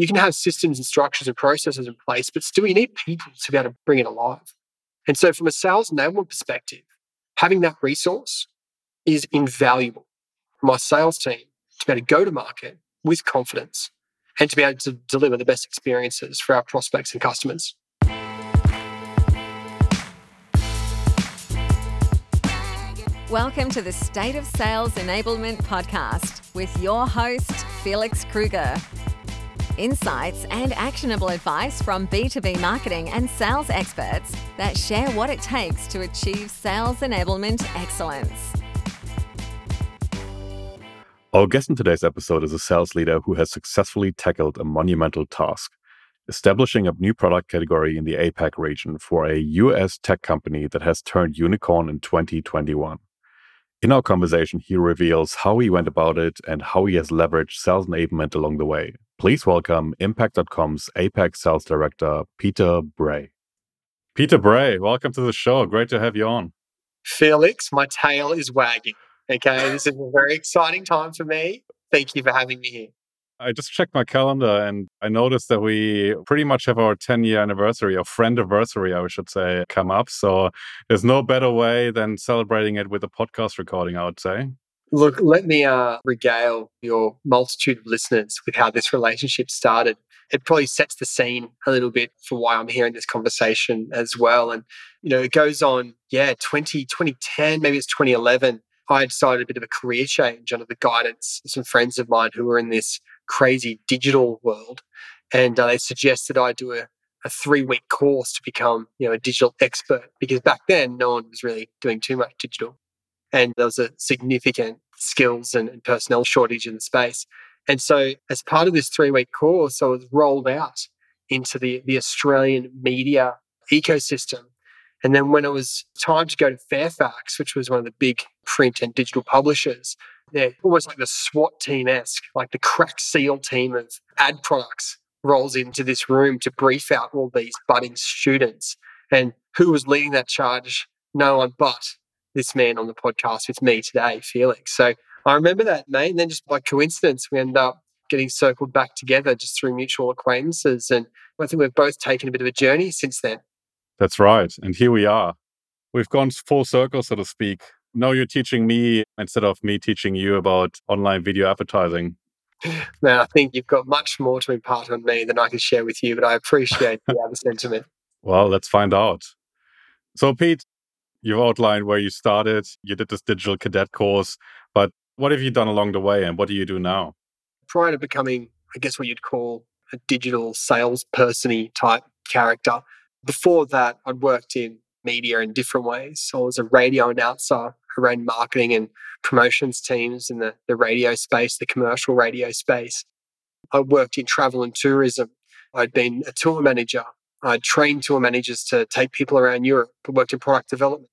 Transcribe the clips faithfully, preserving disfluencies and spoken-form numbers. You can have systems and structures and processes in place, but still you need people to be able to bring it alive. And so from a sales enablement perspective, having that resource is invaluable for my sales team to be able to go to market with confidence and to be able to deliver the best experiences for our prospects and customers. Welcome to the State of Sales Enablement podcast with your host, Felix Kruger. Insights and actionable advice from B two B marketing and sales experts that share what it takes to achieve sales enablement excellence. Our guest in today's episode is a sales leader who has successfully tackled a monumental task, establishing a new product category in the APAC region for a U S tech company that has turned unicorn in twenty twenty-one. In our conversation, he reveals how he went about it and how he has leveraged sales enablement along the way. Please welcome Impact dot com's APAC Sales Director, Peter Bray. Peter Bray, welcome to the show. Great to have you on. Felix, my tail is wagging. Okay, this is a very exciting time for me. Thank you for having me here. I just checked my calendar and I noticed that we pretty much have our ten-year anniversary, or friend-iversary, I should say, come up. So there's no better way than celebrating it with a podcast recording, I would say. Look, let me uh, regale your multitude of listeners with how this relationship started. It probably sets the scene a little bit for why I'm here in this conversation as well. And, you know, it goes on, yeah, twenty, twenty ten, maybe it's twenty eleven. I decided a bit of a career change under the guidance of some friends of mine who were in this crazy digital world. And uh, they suggested I do a, a three-week course to become, you know, a digital expert, because back then no one was really doing too much digital. And there was a significant skills and, and personnel shortage in the space. And so as part of this three-week course, I was rolled out into the, the Australian media ecosystem. And then when it was time to go to Fairfax, which was one of the big print and digital publishers, they're almost like the SWAT team-esque, like the crack seal team of ad products rolls into this room to brief out all these budding students. And who was leading that charge? No one but this man on the podcast with me today, Felix. So I remember that, mate. And then just by coincidence, we end up getting circled back together just through mutual acquaintances. And I think we've both taken a bit of a journey since then. That's right. And here we are. We've gone full circle, so to speak. Now you're teaching me instead of me teaching you about online video advertising. Man, I think you've got much more to impart on me than I can share with you, but I appreciate the other sentiment. Well, let's find out. So, Pete, you've outlined where you started. You did this digital cadet course, but what have you done along the way and what do you do now? Prior to becoming, I guess, what you'd call a digital salesperson-y type character, before that, I'd worked in media in different ways. So I was a radio announcer. I ran marketing and promotions teams in the, the radio space, the commercial radio space. I worked in travel and tourism. I'd been a tour manager. I'd trained tour managers to take people around Europe. I worked in product development.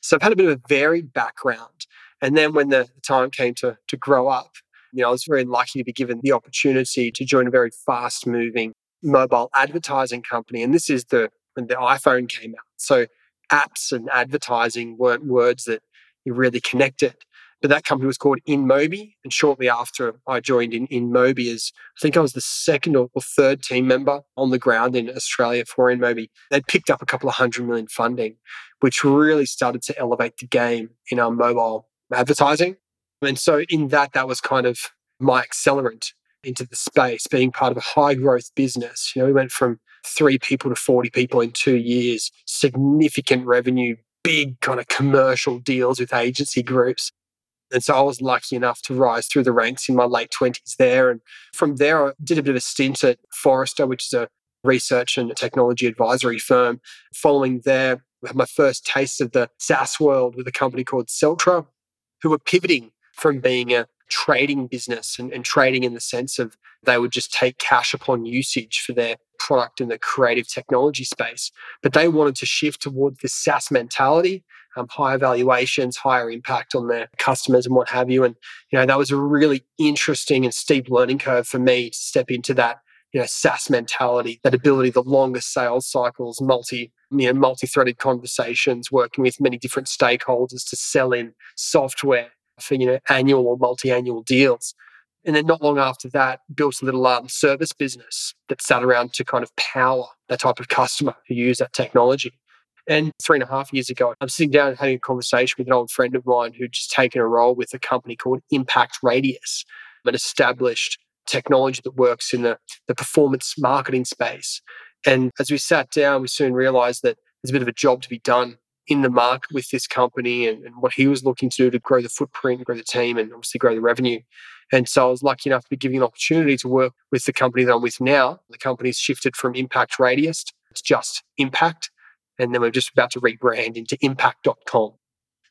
So I've had a bit of a varied background. And then when the time came to, to grow up, you know, I was very lucky to be given the opportunity to join a very fast-moving mobile advertising company. And this is the when the iPhone came out. So apps and advertising weren't words that you really connected. But that company was called InMobi. And shortly after I joined in InMobi, as I think I was the second or third team member on the ground in Australia for InMobi, they picked up a couple of hundred million funding, which really started to elevate the game in our mobile advertising. And so in that, that was kind of my accelerant into the space, being part of a high growth business. You know, we went from three people to forty people in two years, significant revenue, big kind of commercial deals with agency groups. And so I was lucky enough to rise through the ranks in my late twenties there. And from there, I did a bit of a stint at Forrester, which is a research and technology advisory firm. Following there, I had my first taste of the SaaS world with a company called Seltra, who were pivoting from being a trading business and, and trading in the sense of they would just take cash upon usage for their product in the creative technology space. But they wanted to shift towards this SaaS mentality, um, higher valuations, higher impact on their customers and what have you. And, you know, that was a really interesting and steep learning curve for me to step into that, you know, SaaS mentality, that ability, the longest sales cycles, multi, you know, multi-threaded conversations, working with many different stakeholders to sell in software for, you know, annual or multi-annual deals. And then not long after that, built a little um, service business that sat around to kind of power that type of customer who used that technology. And three and a half years ago, I'm sitting down and having a conversation with an old friend of mine who'd just taken a role with a company called Impact Radius, an established technology that works in the, the performance marketing space. And as we sat down, we soon realized that there's a bit of a job to be done in the market with this company and, and what he was looking to do to grow the footprint, grow the team, and obviously grow the revenue. And so I was lucky enough to be given an opportunity to work with the company that I'm with now. The company's shifted from Impact Radius to just Impact. And then we're just about to rebrand into impact dot com.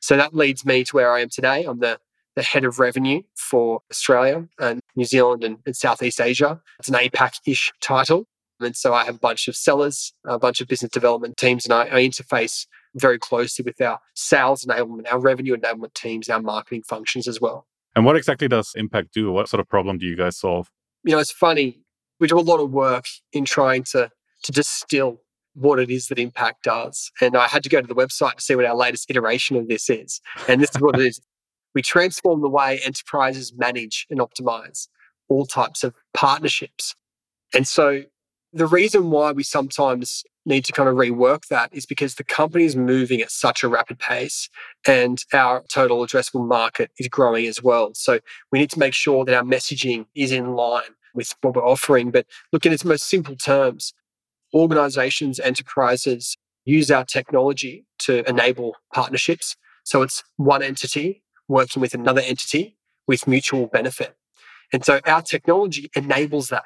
So that leads me to where I am today. I'm the, the head of revenue for Australia and New Zealand and, and Southeast Asia. It's an APAC-ish title. And so I have a bunch of sellers, a bunch of business development teams, and I, I interface very closely with our sales enablement, our revenue enablement teams, our marketing functions as well. And what exactly does Impact do? What sort of problem do you guys solve? You know, it's funny. We do a lot of work in trying to, to distill what it is that Impact does. And I had to go to the website to see what our latest iteration of this is. And this is what it is. We transform the way enterprises manage and optimize all types of partnerships. And so the reason why we sometimes need to kind of rework that is because the company is moving at such a rapid pace and our total addressable market is growing as well. So we need to make sure that our messaging is in line with what we're offering. But look, in its most simple terms, organizations, enterprises use our technology to enable partnerships. So it's one entity working with another entity with mutual benefit. And so our technology enables that.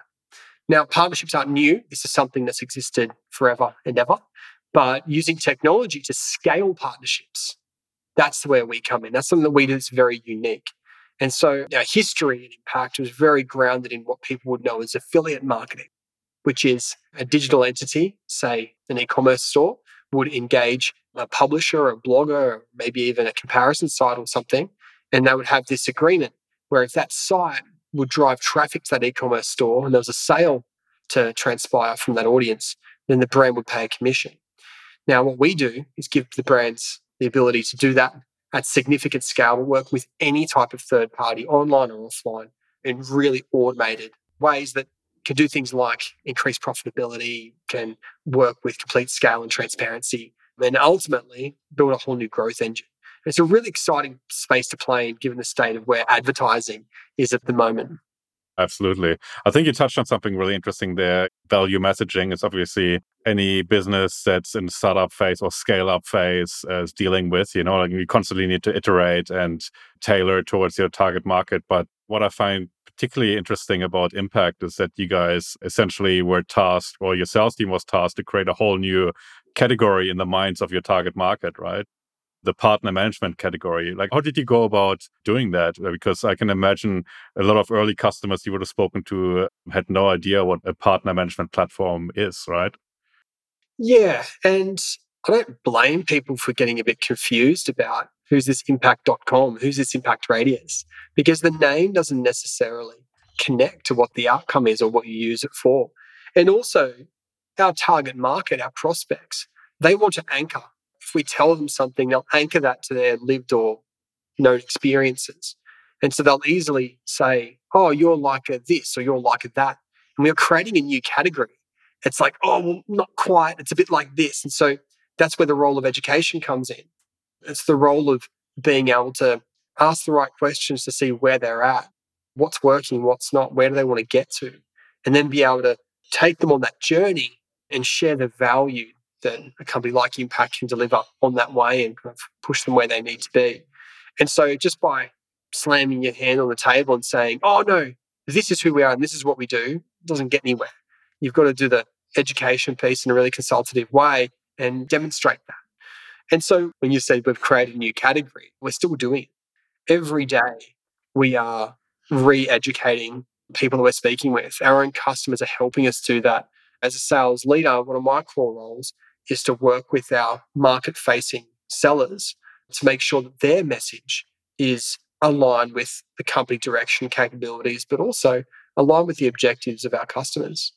Now, partnerships aren't new. This is something that's existed forever and ever. But using technology to scale partnerships, that's where we come in. That's something that we do that's very unique. And so our history at Impact was very grounded in what people would know as affiliate marketing, which is a digital entity, say an e-commerce store, would engage a publisher, a blogger, or maybe even a comparison site or something, and they would have this agreement where if that site would drive traffic to that e-commerce store and there was a sale to transpire from that audience, then the brand would pay a commission. Now, what we do is give the brands the ability to do that at significant scale. We'll work with any type of third party, online or offline, in really automated ways that can do things like increase profitability, can work with complete scale and transparency, and ultimately build a whole new growth engine. It's a really exciting space to play in, given the state of where advertising is at the moment. Absolutely. I think you touched on something really interesting there. Value messaging is obviously any business that's in startup phase or scale up phase uh, is dealing with, you know, like you constantly need to iterate and tailor towards your target market. But what I find particularly interesting about Impact is that you guys essentially were tasked, or your sales team was tasked, to create a whole new category in the minds of your target market, right? The partner management category. Like, how did you go about doing that? Because I can imagine a lot of early customers you would have spoken to had no idea what a partner management platform is, right? Yeah. And I don't blame people for getting a bit confused about who's this impact dot com, who's this Impact Radius, because the name doesn't necessarily connect to what the outcome is or what you use it for. And also, our target market, our prospects, they want to anchor. If we tell them something, they'll anchor that to their lived or known experiences. And so they'll easily say, oh, you're like a this or you're like a that. And we're creating a new category. It's like, oh, well, not quite. It's a bit like this. And so that's where the role of education comes in. It's the role of being able to ask the right questions to see where they're at, what's working, what's not, where do they want to get to, and then be able to take them on that journey and share the value that a company like Impact can deliver on that way and kind of push them where they need to be. And so just by slamming your hand on the table and saying, oh, no, this is who we are and this is what we do, it doesn't get anywhere. You've got to do the education piece in a really consultative way and demonstrate that. And so when you said we've created a new category, we're still doing it. Every day we are re-educating people that we're speaking with. Our own customers are helping us do that. As a sales leader, one of my core roles is to work with our market-facing sellers to make sure that their message is aligned with the company direction capabilities, but also aligned with the objectives of our customers.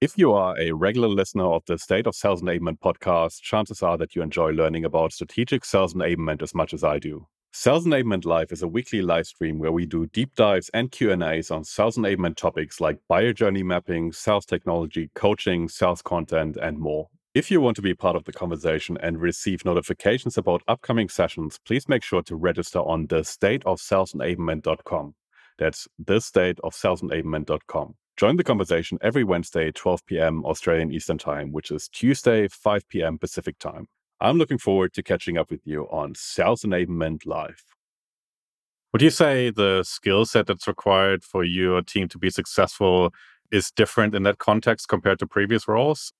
If you are a regular listener of the State of Sales Enablement podcast, chances are that you enjoy learning about strategic sales enablement as much as I do. Sales Enablement Live is a weekly live stream where we do deep dives and Q and A's on sales enablement topics like buyer journey mapping, sales technology, coaching, sales content, and more. If you want to be part of the conversation and receive notifications about upcoming sessions, please make sure to register on the state of sales enablement dot com. That's the state of sales enablement dot com. Join the conversation every Wednesday, twelve p.m. Australian Eastern Time, which is Tuesday, five p.m. Pacific Time. I'm looking forward to catching up with you on Sales Enablement Live. Would you say the skill set that's required for your team to be successful is different in that context compared to previous roles?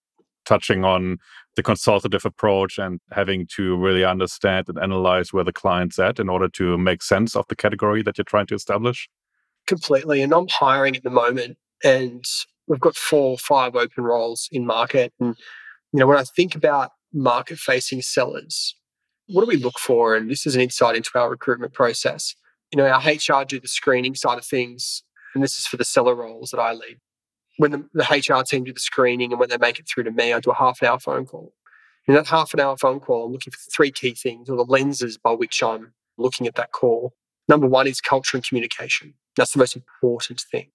Touching on the consultative approach and having to really understand and analyze where the client's at in order to make sense of the category that you're trying to establish? Completely. And I'm hiring at the moment, and we've got four or five open roles in market. And you know, when I think about market-facing sellers, what do we look for? And this is an insight into our recruitment process. You know, our H R do the screening side of things, and this is for the seller roles that I lead. When the, the H R team do the screening and when they make it through to me, I do a half an hour phone call. In that half an hour phone call, I'm looking for three key things, or the lenses by which I'm looking at that call. Number one is culture and communication. That's the most important thing.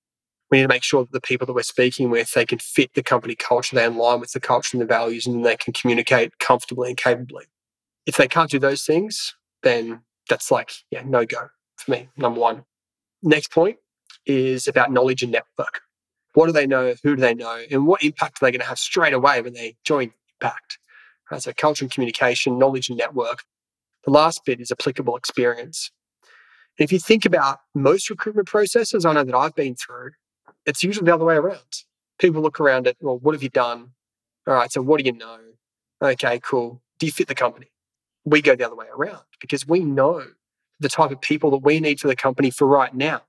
We need to make sure that the people that we're speaking with, they can fit the company culture, they're in line with the culture and the values, and they can communicate comfortably and capably. If they can't do those things, then that's like, yeah, no go for me, number one. Next point is about knowledge and network. What do they know? Who do they know? And what impact are they going to have straight away when they join Impact? Right, so culture and communication, knowledge and network. The last bit is applicable experience. And if you think about most recruitment processes, I know that I've been through, it's usually the other way around. People look around at, well, what have you done? All right, so what do you know? Okay, cool. Do you fit the company? We go the other way around because we know the type of people that we need for the company for right now.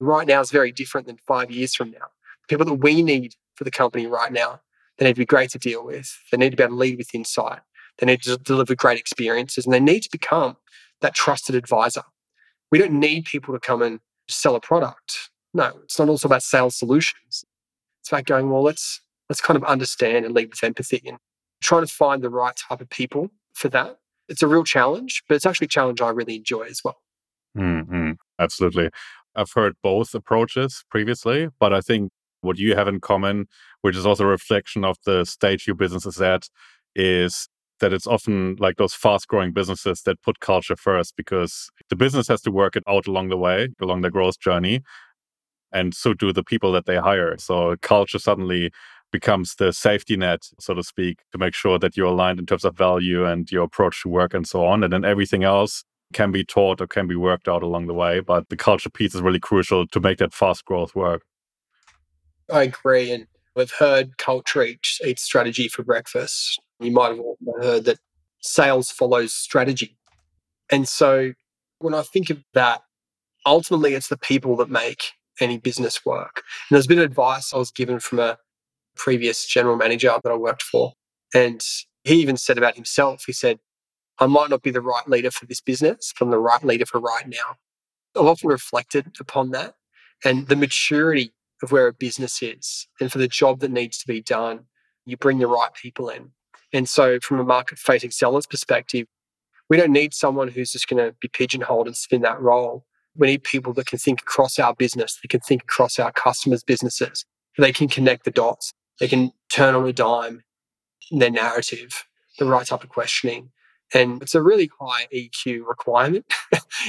Right now is very different than five years from now. People that we need for the company right now, they need to be great to deal with. They need to be able to lead with insight. They need to deliver great experiences, and they need to become that trusted advisor. We don't need people to come and sell a product. No, it's not also about sales solutions. It's about going, well, let's let's kind of understand and lead with empathy and trying to find the right type of people for that. It's a real challenge, but it's actually a challenge I really enjoy as well. Mm-hmm. Absolutely. I've heard both approaches previously, but I think what you have in common, which is also a reflection of the stage your business is at, is that it's often like those fast-growing businesses that put culture first because the business has to work it out along the way, along their growth journey. And so do the people that they hire. So culture suddenly becomes the safety net, so to speak, to make sure that you're aligned in terms of value and your approach to work and so on. And then everything else can be taught or can be worked out along the way. But the culture piece is really crucial to make that fast growth work. I agree. And we've heard culture eats, eats strategy for breakfast. You might have also heard that sales follows strategy. And so when I think of that, ultimately it's the people that make any business work. And there's a bit of advice I was given from a previous general manager that I worked for. And he even said about himself, he said, I might not be the right leader for this business, but I'm the right leader for right now. I've often reflected upon that and the maturity of where a business is. And for the job that needs to be done, you bring the right people in. And so from a market-facing seller's perspective, we don't need someone who's just going to be pigeonholed and sit in that role. We need people that can think across our business, that can think across our customers' businesses. They can connect the dots. They can turn on a dime their narrative, the right type of questioning. And it's a really high E Q requirement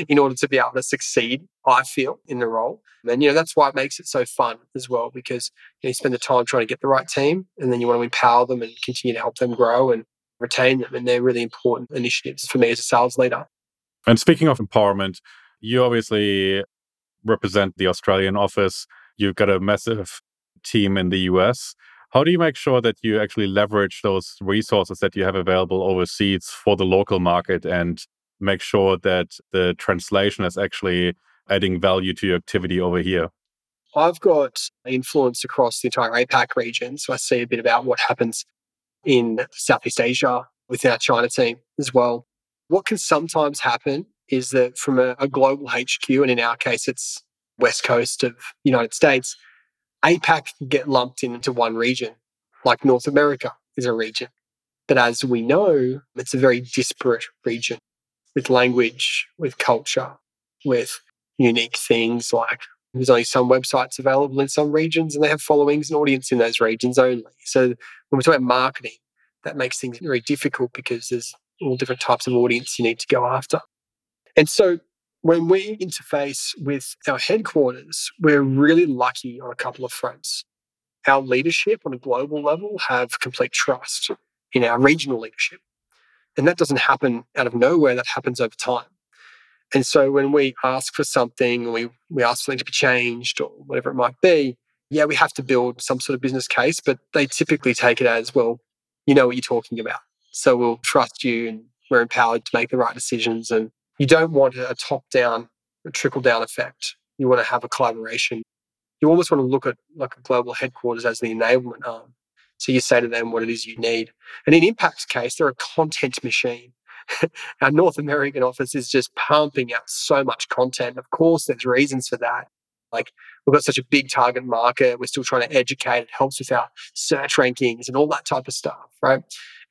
in order to be able to succeed, I feel, in the role. And, you know, that's why it makes it so fun as well, because you know, you spend the time trying to get the right team, and then you want to empower them and continue to help them grow and retain them. And they're really important initiatives for me as a sales leader. And speaking of empowerment, you obviously represent the Australian office. You've got a massive team in the U S. How do you make sure that you actually leverage those resources that you have available overseas for the local market and make sure that the translation is actually adding value to your activity over here? I've got influence across the entire APAC region. So I see a bit about what happens in Southeast Asia with our China team as well. What can sometimes happen is that from a, a global H Q, and in our case, it's West Coast of United States, APAC can get lumped into one region, like North America is a region. But as we know, it's a very disparate region. with language, with culture, with unique things like there's only some websites available in some regions and they have followings and audience in those regions only. So when we talk about marketing, that makes things very difficult because there's all different types of audience you need to go after. And so when we interface with our headquarters, we're really lucky on a couple of fronts. Our leadership on a global level have complete trust in our regional leadership. And that doesn't happen out of nowhere. That happens over time. And so when we ask for something, or we, we ask something to be changed or whatever it might be, yeah, we have to build some sort of business case, but they typically take it as, well, you know what you're talking about. So we'll trust you and we're empowered to make the right decisions. And you don't want a top-down, a trickle-down effect. You want to have a collaboration. You almost want to look at like a global headquarters as the enablement arm. So you say to them what it is you need. And in Impact's case, they're a content machine. Our North American office is just pumping out so much content. Of course, there's reasons for that. Like, we've got such a big target market. We're still trying to educate. It helps with our search rankings and all that type of stuff, right?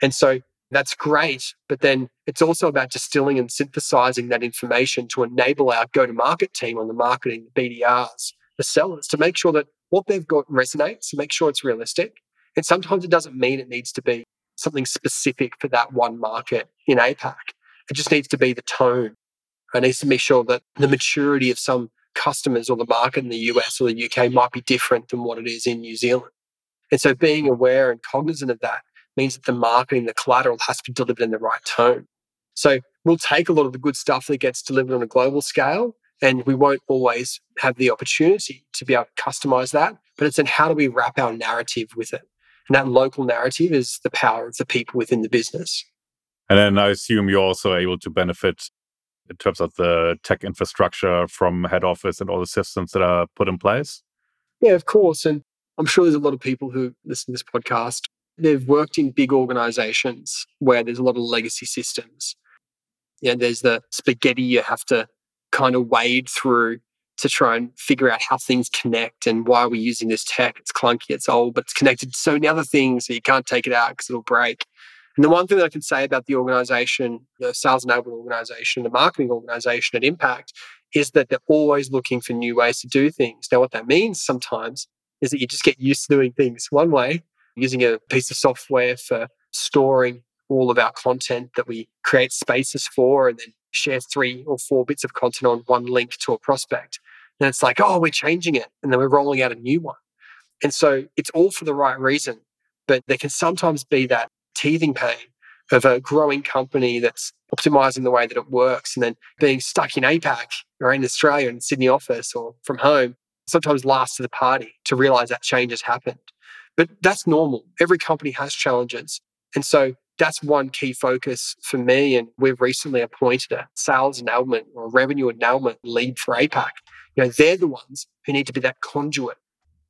And so that's great. But then it's also about distilling and synthesizing that information to enable our go-to-market team on the marketing, the B D Rs, the sellers, to make sure that what they've got resonates, to make sure it's realistic. And sometimes it doesn't mean it needs to be something specific for that one market in APAC. It just needs to be the tone. It needs to make sure that the maturity of some customers or the market in the U S or the U K might be different than what it is in New Zealand. And so being aware and cognizant of that means that the marketing, the collateral has to be delivered in the right tone. So we'll take a lot of the good stuff that gets delivered on a global scale, and we won't always have the opportunity to be able to customize that, but it's in how do we wrap our narrative with it. And that local narrative is the power of the people within the business. And then I assume you're also able to benefit in terms of the tech infrastructure from head office and all the systems that are put in place? Yeah, of course. And I'm sure there's a lot of people who listen to this podcast. They've worked in big organizations where there's a lot of legacy systems. Yeah, there's the spaghetti you have to kind of wade through to try and figure out how things connect and why we're using this tech. It's clunky, it's old, but it's connected to so many other things, so you can't take it out because it'll break. And the one thing that I can say about the organization, the sales enablement organization, the marketing organization at Impact, is that they're always looking for new ways to do things. Now, what that means sometimes is that you just get used to doing things one way, using a piece of software for storing all of our content that we create spaces for and then share three or four bits of content on one link to a prospect. And it's like, oh, we're changing it. And then we're rolling out a new one. And so it's all for the right reason. But there can sometimes be that teething pain of a growing company that's optimizing the way that it works and then being stuck in APAC or in Australia in Sydney office or from home, sometimes last of the party to realize that change has happened. But that's normal. Every company has challenges. And so that's one key focus for me. And we've recently appointed a sales enablement or revenue enablement lead for APAC. You know, they're the ones who need to be that conduit.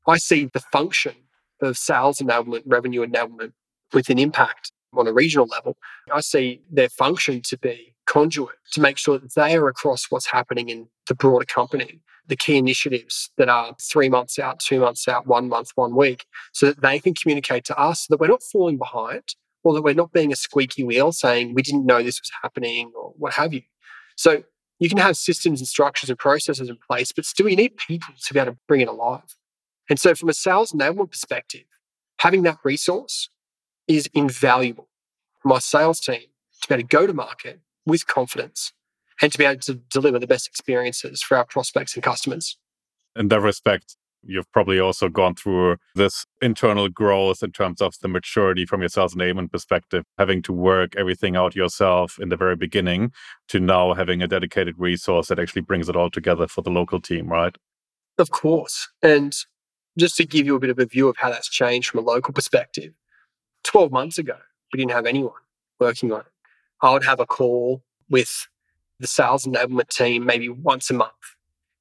I see the function of sales enablement, revenue enablement with an Impact on a regional level. I see their function to be conduit to make sure that they are across what's happening in the broader company, the key initiatives that are three months out, two months out, one month, one week, so that they can communicate to us so that we're not falling behind or that we're not being a squeaky wheel saying we didn't know this was happening or what have you. So you can have systems and structures and processes in place, but still you need people to be able to bring it alive. And so from a sales enablement perspective, having that resource is invaluable for my sales team to be able to go to market with confidence and to be able to deliver the best experiences for our prospects and customers. In that respect, you've probably also gone through this internal growth in terms of the maturity from your sales enablement perspective, having to work everything out yourself in the very beginning to now having a dedicated resource that actually brings it all together for the local team, right? Of course. And just to give you a bit of a view of how that's changed from a local perspective, twelve months ago, we didn't have anyone working on it. I would have a call with the sales enablement team maybe once a month.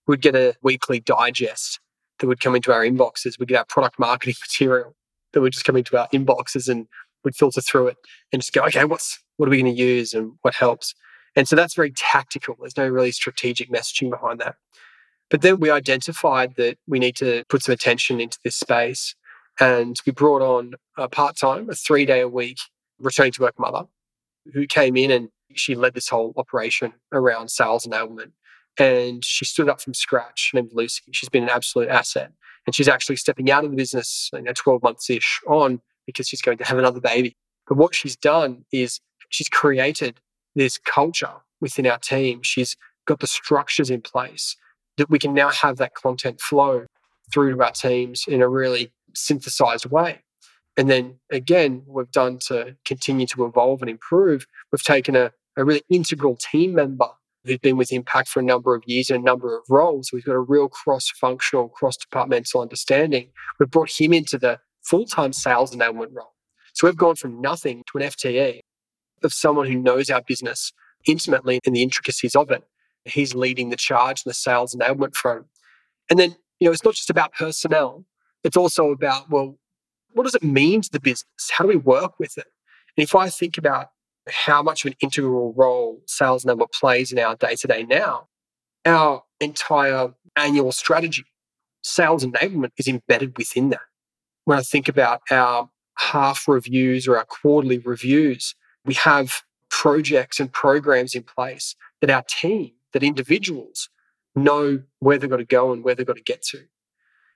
We'd get a weekly digest that would come into our inboxes. We'd get our product marketing material that would just come into our inboxes and we'd filter through it and just go, okay, what's what are we going to use and what helps? And so that's very tactical. There's no really strategic messaging behind that. But then we identified that we need to put some attention into this space. And we brought on a part-time, a three-day-a-week returning-to-work mother who came in and She led this whole operation around sales enablement, and she stood up from scratch. Her name's Lucy. She's been an absolute asset, and she's actually stepping out of the business, you know, twelve months-ish on, because she's going to have another baby. But what she's done is she's created this culture within our team. She's got the structures in place that we can now have that content flow through to our teams in a really synthesized way. And then again, we've done to continue to evolve and improve. We've taken a, a really integral team member who's been with Impact for a number of years and a number of roles. We've got a real cross-functional, cross-departmental understanding. We've brought him into the full-time sales enablement role. So we've gone from nothing to an F T E of someone who knows our business intimately and the intricacies of it. He's leading the charge in the sales enablement front. And then, you know, it's not just about personnel. It's also about, well, what does it mean to the business? How do we work with it? And if I think about how much of an integral role sales enablement plays in our day-to-day now, our entire annual strategy, sales enablement, is embedded within that. When I think about our half reviews or our quarterly reviews, we have projects and programs in place that our team, that individuals know where they've got to go and where they've got to get to.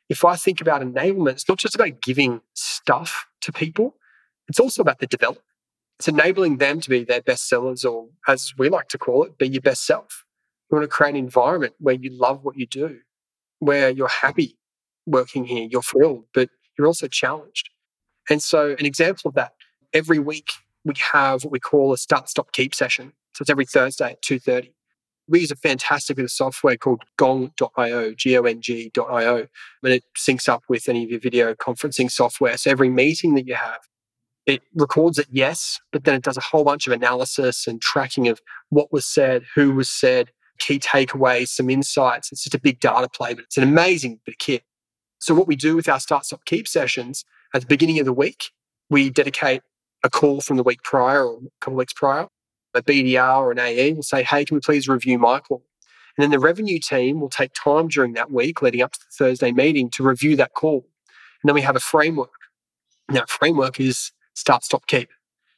If I think about enablement, it's not just about giving stuff to people. It's also about the development. It's enabling them to be their best sellers, or as we like to call it, be your best self. You want to create an environment where you love what you do, where you're happy working here, you're thrilled, but you're also challenged. And so an example of that, every week we have what we call a start, stop, keep session. So it's every Thursday at two thirty. We use a fantastic bit of software called gong dot io, G O N G dot I O, and it syncs up with any of your video conferencing software. So every meeting that you have, it records it, yes, but then it does a whole bunch of analysis and tracking of what was said, who was said, key takeaways, some insights. It's just a big data play, but it's an amazing bit of kit. So what we do with our start, stop, keep sessions, at the beginning of the week, we dedicate a call from the week prior or a couple of weeks prior. A B D R or an A E will say, hey, can we please review Michael? And then the revenue team will take time during that week leading up to the Thursday meeting to review that call. And then we have a framework. Now, framework is start, stop, keep.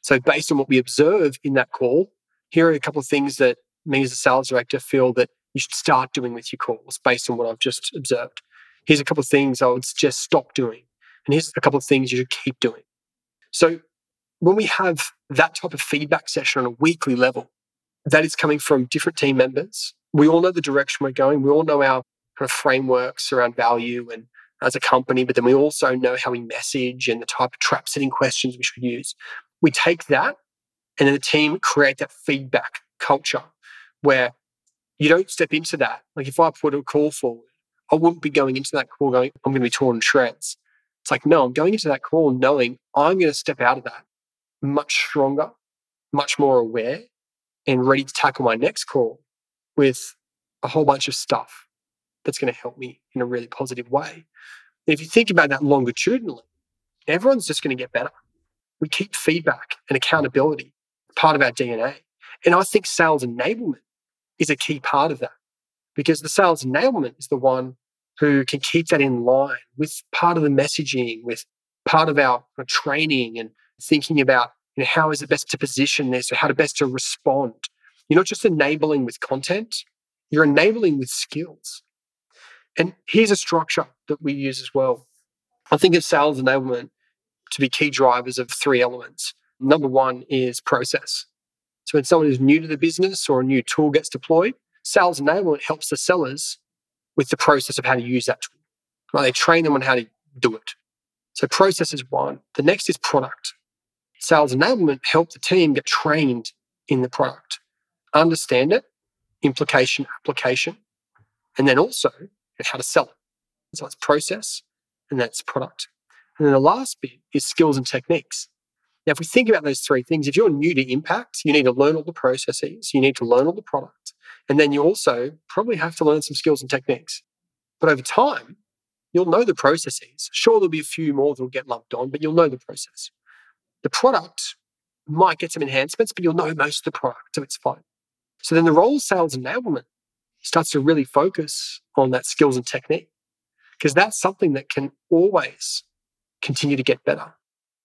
So based on what we observe in that call, here are a couple of things that me as a sales director feel that you should start doing with your calls based on what I've just observed. Here's a couple of things I would suggest stop doing. And here's a couple of things you should keep doing. So when we have that type of feedback session on a weekly level, that is coming from different team members. We all know the direction we're going. We all know our kind of frameworks around value and as a company, but then we also know how we message and the type of trap-setting questions we should use. We take that, and then the team create that feedback culture where you don't step into that. Like if I put a call forward, I wouldn't be going into that call going, I'm going to be torn to shreds. It's like, no, I'm going into that call knowing I'm going to step out of that much stronger, much more aware, and ready to tackle my next call with a whole bunch of stuff that's going to help me in a really positive way. And if you think about that longitudinally, everyone's just going to get better. We keep feedback and accountability part of our D N A. And I think sales enablement is a key part of that, because the sales enablement is the one who can keep that in line with part of the messaging, with part of our training, and thinking about, you know, how is it best to position this or how to best to respond. You're not just enabling with content, you're enabling with skills. And here's a structure that we use as well. I think of sales enablement to be key drivers of three elements. Number one is process. So when someone is new to the business or a new tool gets deployed, sales enablement helps the sellers with the process of how to use that tool. Right? They train them on how to do it. So process is one. The next is product. Sales enablement helps the team get trained in the product, understand it, implication, application, and then also how to sell it. So it's process, and that's product. And then the last bit is skills and techniques. Now, if we think about those three things, if you're new to Impact, you need to learn all the processes, you need to learn all the product, and then you also probably have to learn some skills and techniques. But over time, you'll know the processes. Sure, there'll be a few more that'll get lumped on, but you'll know the process. The product might get some enhancements, but you'll know most of the product, so it's fine. So then the role of sales enablement starts to really focus on that skills and technique, because that's something that can always continue to get better.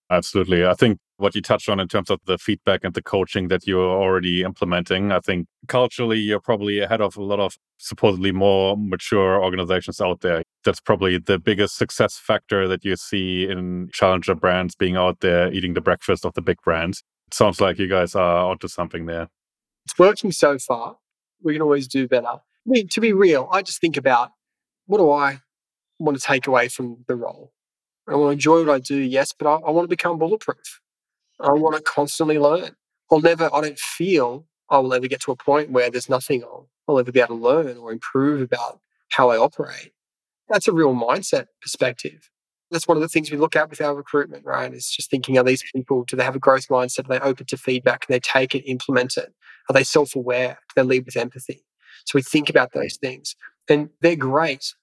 Absolutely. I think what you touched on in terms of the feedback and the coaching that you're already implementing. I think culturally, you're probably ahead of a lot of supposedly more mature organizations out there. That's probably the biggest success factor that you see in challenger brands being out there eating the breakfast of the big brands. It sounds like you guys are onto something there. It's working so far. We can always do better. I mean, to be real, I just think about, what do I want to take away from the role? I want to enjoy what I do, yes, but I, I want to become bulletproof. I want to constantly learn. I'll never, I don't feel I will ever get to a point where there's nothing I'll, I'll ever be able to learn or improve about how I operate. That's a real mindset perspective. That's one of the things we look at with our recruitment, right? It's just thinking, are these people, do they have a growth mindset? Are they open to feedback? Can they take it, implement it? Are they self-aware? Do they lead with empathy? So we think about those things and they're great.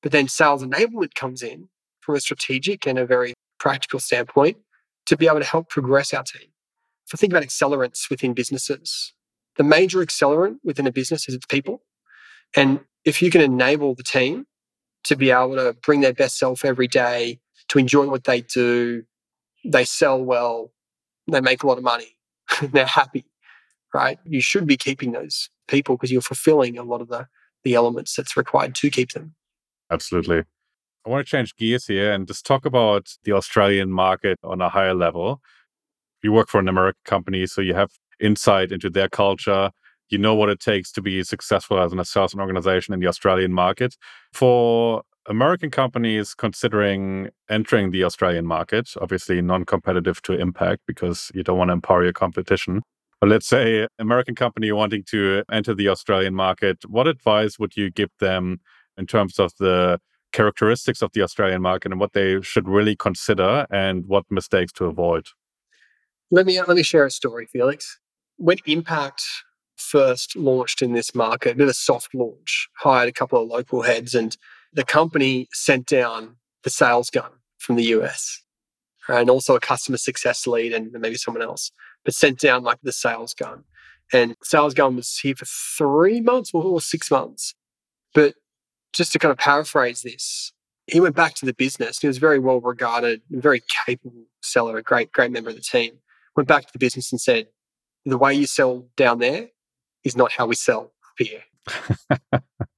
But then sales enablement comes in from a strategic and a very practical standpoint, to be able to help progress our team. If I think about accelerants within businesses, the major accelerant within a business is its people. And if you can enable the team to be able to bring their best self every day, to enjoy what they do, they sell well, they make a lot of money, they're happy, right? You should be keeping those people because you're fulfilling a lot of the, the elements that's required to keep them. Absolutely. I want to change gears here and just talk about the Australian market on a higher level. You work for an American company, so you have insight into their culture. You know what it takes to be successful as an sales organization in the Australian market. For American companies considering entering the Australian market, obviously non-competitive to Impact because you don't want to empower your competition. But let's say American company wanting to enter the Australian market, what advice would you give them in terms of the characteristics of the Australian market and what they should really consider and what mistakes to avoid? Let me let me share a story, Felix. When Impact first launched in this market, did a soft launch, hired a couple of local heads, and the company sent down the sales gun from the U S and also a customer success lead and maybe someone else, but sent down like the sales gun. And sales gun was here for three months or six months. But just to kind of paraphrase this, he went back to the business. He was very well regarded, very capable seller, a great, great member of the team. Went back to the business and said, the way you sell down there is not how we sell up here.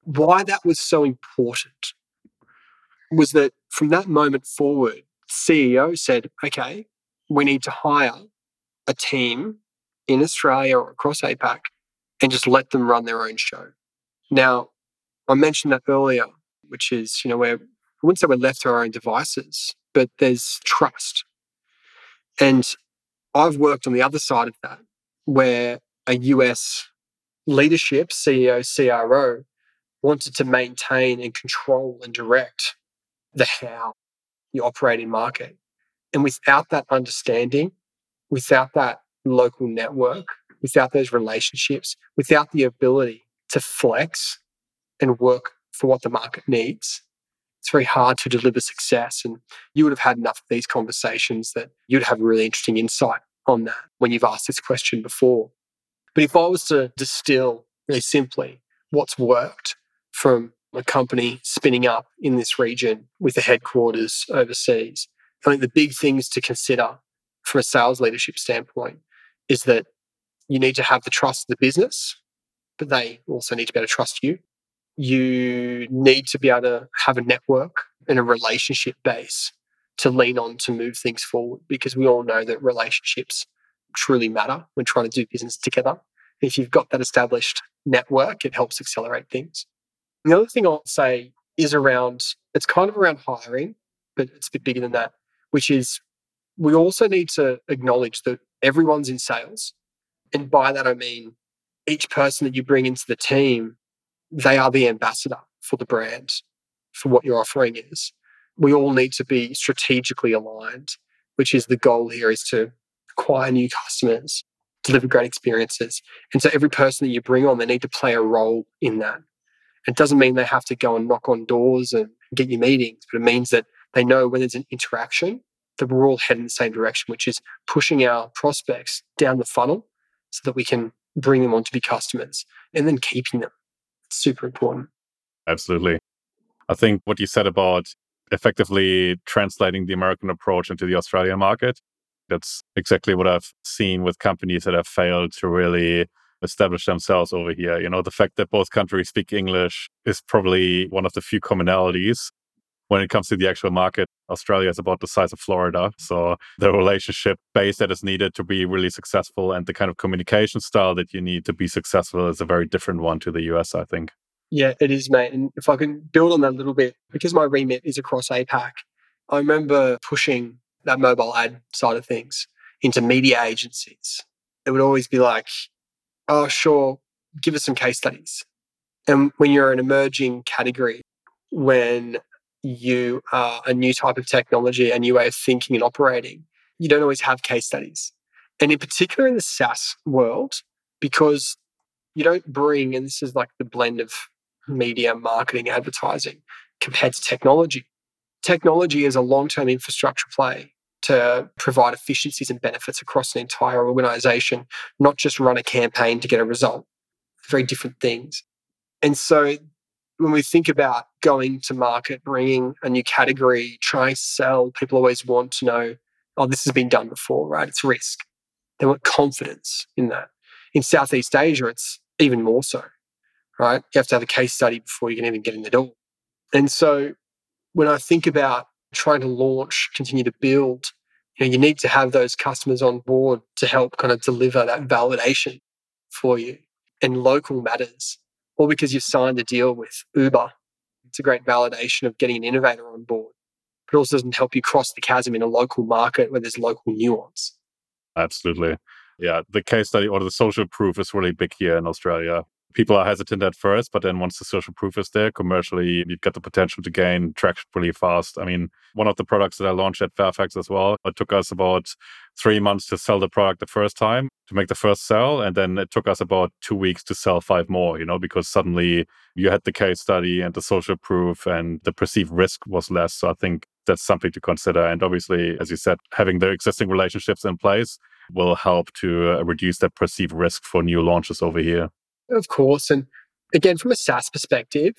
Why that was so important was that from that moment forward, C E O said, okay, we need to hire a team in Australia or across APAC and just let them run their own show. Now, I mentioned that earlier, which is, you know, we're, I wouldn't say we're left to our own devices, but there's trust. And I've worked on the other side of that, where a U S leadership, C E O, C R O, wanted to maintain and control and direct the how you operate in market. And without that understanding, without that local network, without those relationships, without the ability to flex and work for what the market needs, it's very hard to deliver success. And you would have had enough of these conversations that you'd have a really interesting insight on that when you've asked this question before. But if I was to distill really simply what's worked from a company spinning up in this region with the headquarters overseas, I think the big things to consider from a sales leadership standpoint is that you need to have the trust of the business, but they also need to be able to trust you. You need to be able to have a network and a relationship base to lean on to move things forward, because we all know that relationships truly matter when trying to do business together. If you've got that established network, it helps accelerate things. The other thing I'll say is around, it's kind of around hiring, but it's a bit bigger than that, which is we also need to acknowledge that everyone's in sales. And by that, I mean each person that you bring into the team, they are the ambassador for the brand, for what your offering is. We all need to be strategically aligned, which is the goal here, is to acquire new customers, deliver great experiences. And so every person that you bring on, they need to play a role in that. It doesn't mean they have to go and knock on doors and get you meetings, but it means that they know when there's an interaction that we're all heading in the same direction, which is pushing our prospects down the funnel so that we can bring them on to be customers and then keeping them. Super important. Absolutely. I think what you said about effectively translating the American approach into the Australian market, That's exactly what I've seen with companies that have failed to really establish themselves over here. You know, the fact that both countries speak English is probably one of the few commonalities. When it comes to the actual market, Australia is about the size of Florida. So the relationship base that is needed to be really successful and the kind of communication style that you need to be successful is a very different one to the U S, I think. Yeah, it is, mate. And if I can build on that a little bit, because my remit is across APAC, I remember pushing that mobile ad side of things into media agencies. It would always be like, oh, sure, give us some case studies. And when you're an emerging category, when you are a new type of technology, a new way of thinking and operating, you don't always have case studies. And in particular in the SaaS world, because you don't bring, and this is like the blend of media, marketing, advertising compared to technology. Technology is a long-term infrastructure play to provide efficiencies and benefits across an entire organization, not just run a campaign to get a result. Very different things. And so when we think about going to market, bringing a new category, trying to sell, people always want to know, oh, this has been done before, right? It's risk. They want confidence in that. In Southeast Asia, it's even more so, right? You have to have a case study before you can even get in the door. And so when I think about trying to launch, continue to build, you know, you need to have those customers on board to help kind of deliver that validation for you. And local matters. Or because you've signed a deal with Uber. It's a great validation of getting an innovator on board, but also doesn't help you cross the chasm in a local market where there's local nuance. Absolutely. Yeah, the case study or the social proof is really big here in Australia. People are hesitant at first, but then once the social proof is there, commercially, you've got the potential to gain traction really fast. I mean, one of the products that I launched at Fairfax as well, it took us about three months to sell the product the first time, to make the first sale. And then it took us about two weeks to sell five more, you know, because suddenly you had the case study and the social proof and the perceived risk was less. So I think that's something to consider. And obviously, as you said, having the existing relationships in place will help to reduce that perceived risk for new launches over here. Of course. And again, from a SaaS perspective,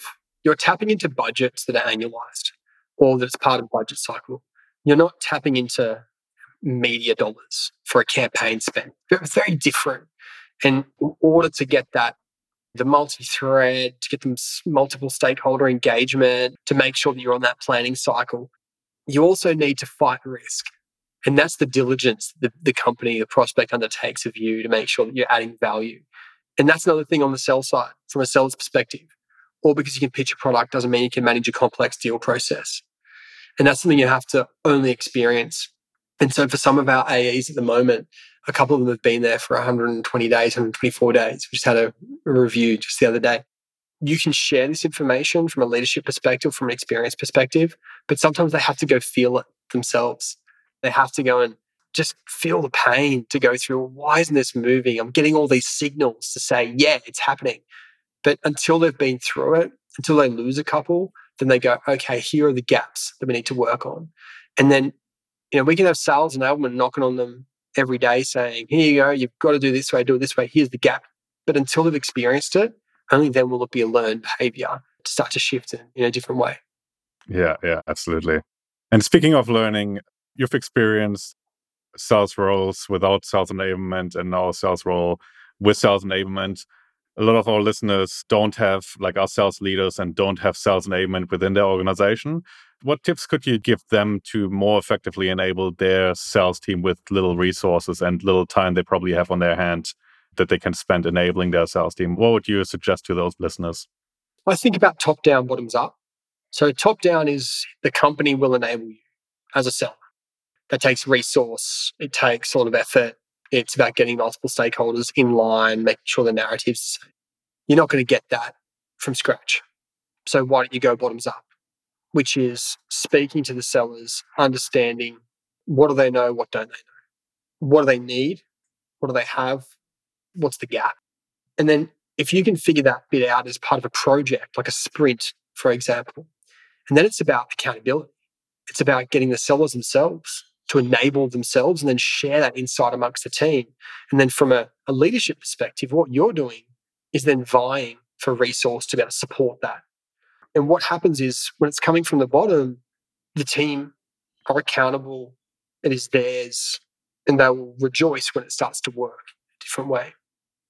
you're tapping into budgets that are annualized or that's part of budget cycle. You're not tapping into media dollars for a campaign spend. It's very different. And in order to get that, the multi-thread, to get them multiple stakeholder engagement, to make sure that you're on that planning cycle, you also need to fight risk. And that's the diligence that the company, the prospect undertakes of you to make sure that you're adding value. And that's another thing on the sell side, from a seller's perspective. All because you can pitch a product doesn't mean you can manage a complex deal process. And that's something you have to only experience. And so for some of our A Es at the moment, a couple of them have been there for one hundred twenty days, one hundred twenty-four days. We just had a review just the other day. You can share this information from a leadership perspective, from an experience perspective, but sometimes they have to go feel it themselves. They have to go and just feel the pain to go through, why isn't this moving? I'm getting all these signals to say, yeah, it's happening. But until they've been through it, until they lose a couple, then they go, okay, here are the gaps that we need to work on. And then, you know, we can have sales enablement knocking on them every day saying, here you go, you've got to do this way, do it this way, here's the gap. But until they've experienced it, only then will it be a learned behavior to start to shift in a different way. Yeah, yeah, absolutely. And speaking of learning, you've experienced sales roles without sales enablement and now sales role with sales enablement. A lot of our listeners don't have, like our sales leaders, and don't have sales enablement within their organization. What tips could you give them to more effectively enable their sales team with little resources and little time they probably have on their hand that they can spend enabling their sales team? What would you suggest to those listeners? I think about top down, bottoms up. So top down is the company will enable you as a seller. That takes resource. It takes sort of effort. It's about getting multiple stakeholders in line, making sure the narrative's. You're not going to get that from scratch. So why don't you go bottoms up, which is speaking to the sellers, understanding what do they know, what don't they know? What do they need? What do they have? What's the gap? And then if you can figure that bit out as part of a project, like a sprint, for example, and then it's about accountability. It's about getting the sellers themselves to enable themselves and then share that insight amongst the team. And then from a, a leadership perspective, what you're doing is then vying for resource to be able to support that. And what happens is when it's coming from the bottom, the team are accountable. It is theirs. and they will rejoice when it starts to work in a different way.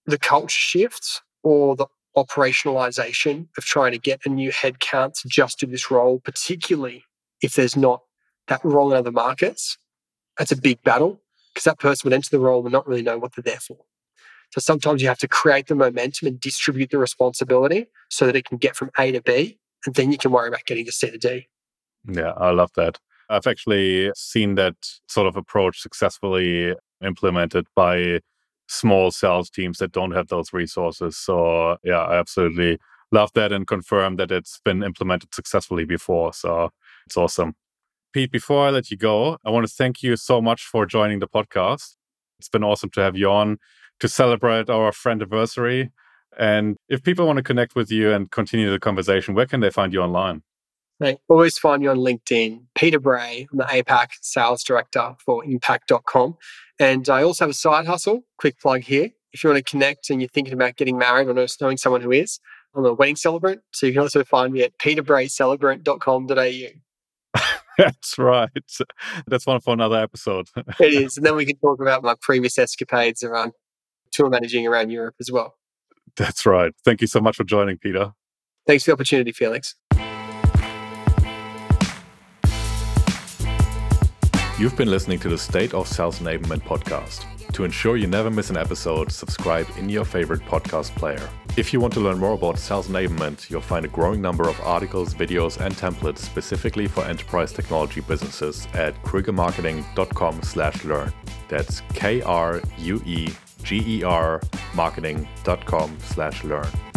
The culture shifts or the operationalization of trying to get a new headcount to just do this role, particularly if there's not that role in other markets, that's a big battle because that person would enter the role and not really know what they're there for. So sometimes you have to create the momentum and distribute the responsibility so that it can get from A to B, and then you can worry about getting to C to D. Yeah, I love that. I've actually seen that sort of approach successfully implemented by small sales teams that don't have those resources. So yeah, I absolutely love that and confirm that it's been implemented successfully before. So it's awesome. Pete, before I let you go, I want to thank you so much for joining the podcast. It's been awesome to have you on to celebrate our friendiversary. And if people want to connect with you and continue the conversation, where can they find you online? They always find you on LinkedIn, Peter Bray. I'm the A PAC Sales Director for Impact dot com. And I also have a side hustle, quick plug here. If you want to connect and you're thinking about getting married or knowing someone who is, I'm a wedding celebrant. So you can also find me at peter bray celebrant dot com dot a u. That's right. That's one for another episode. It is. And then we can talk about my previous escapades around tour managing around Europe as well. That's right. Thank you so much for joining, Peter. Thanks for the opportunity, Felix. You've been listening to the State of Sales Enablement podcast. To ensure you never miss an episode, subscribe in your favorite podcast player. If you want to learn more about sales enablement, you'll find a growing number of articles, videos, and templates specifically for enterprise technology businesses at krueger marketing dot com slash learn. That's K R U E G E R marketing dot com slash learn.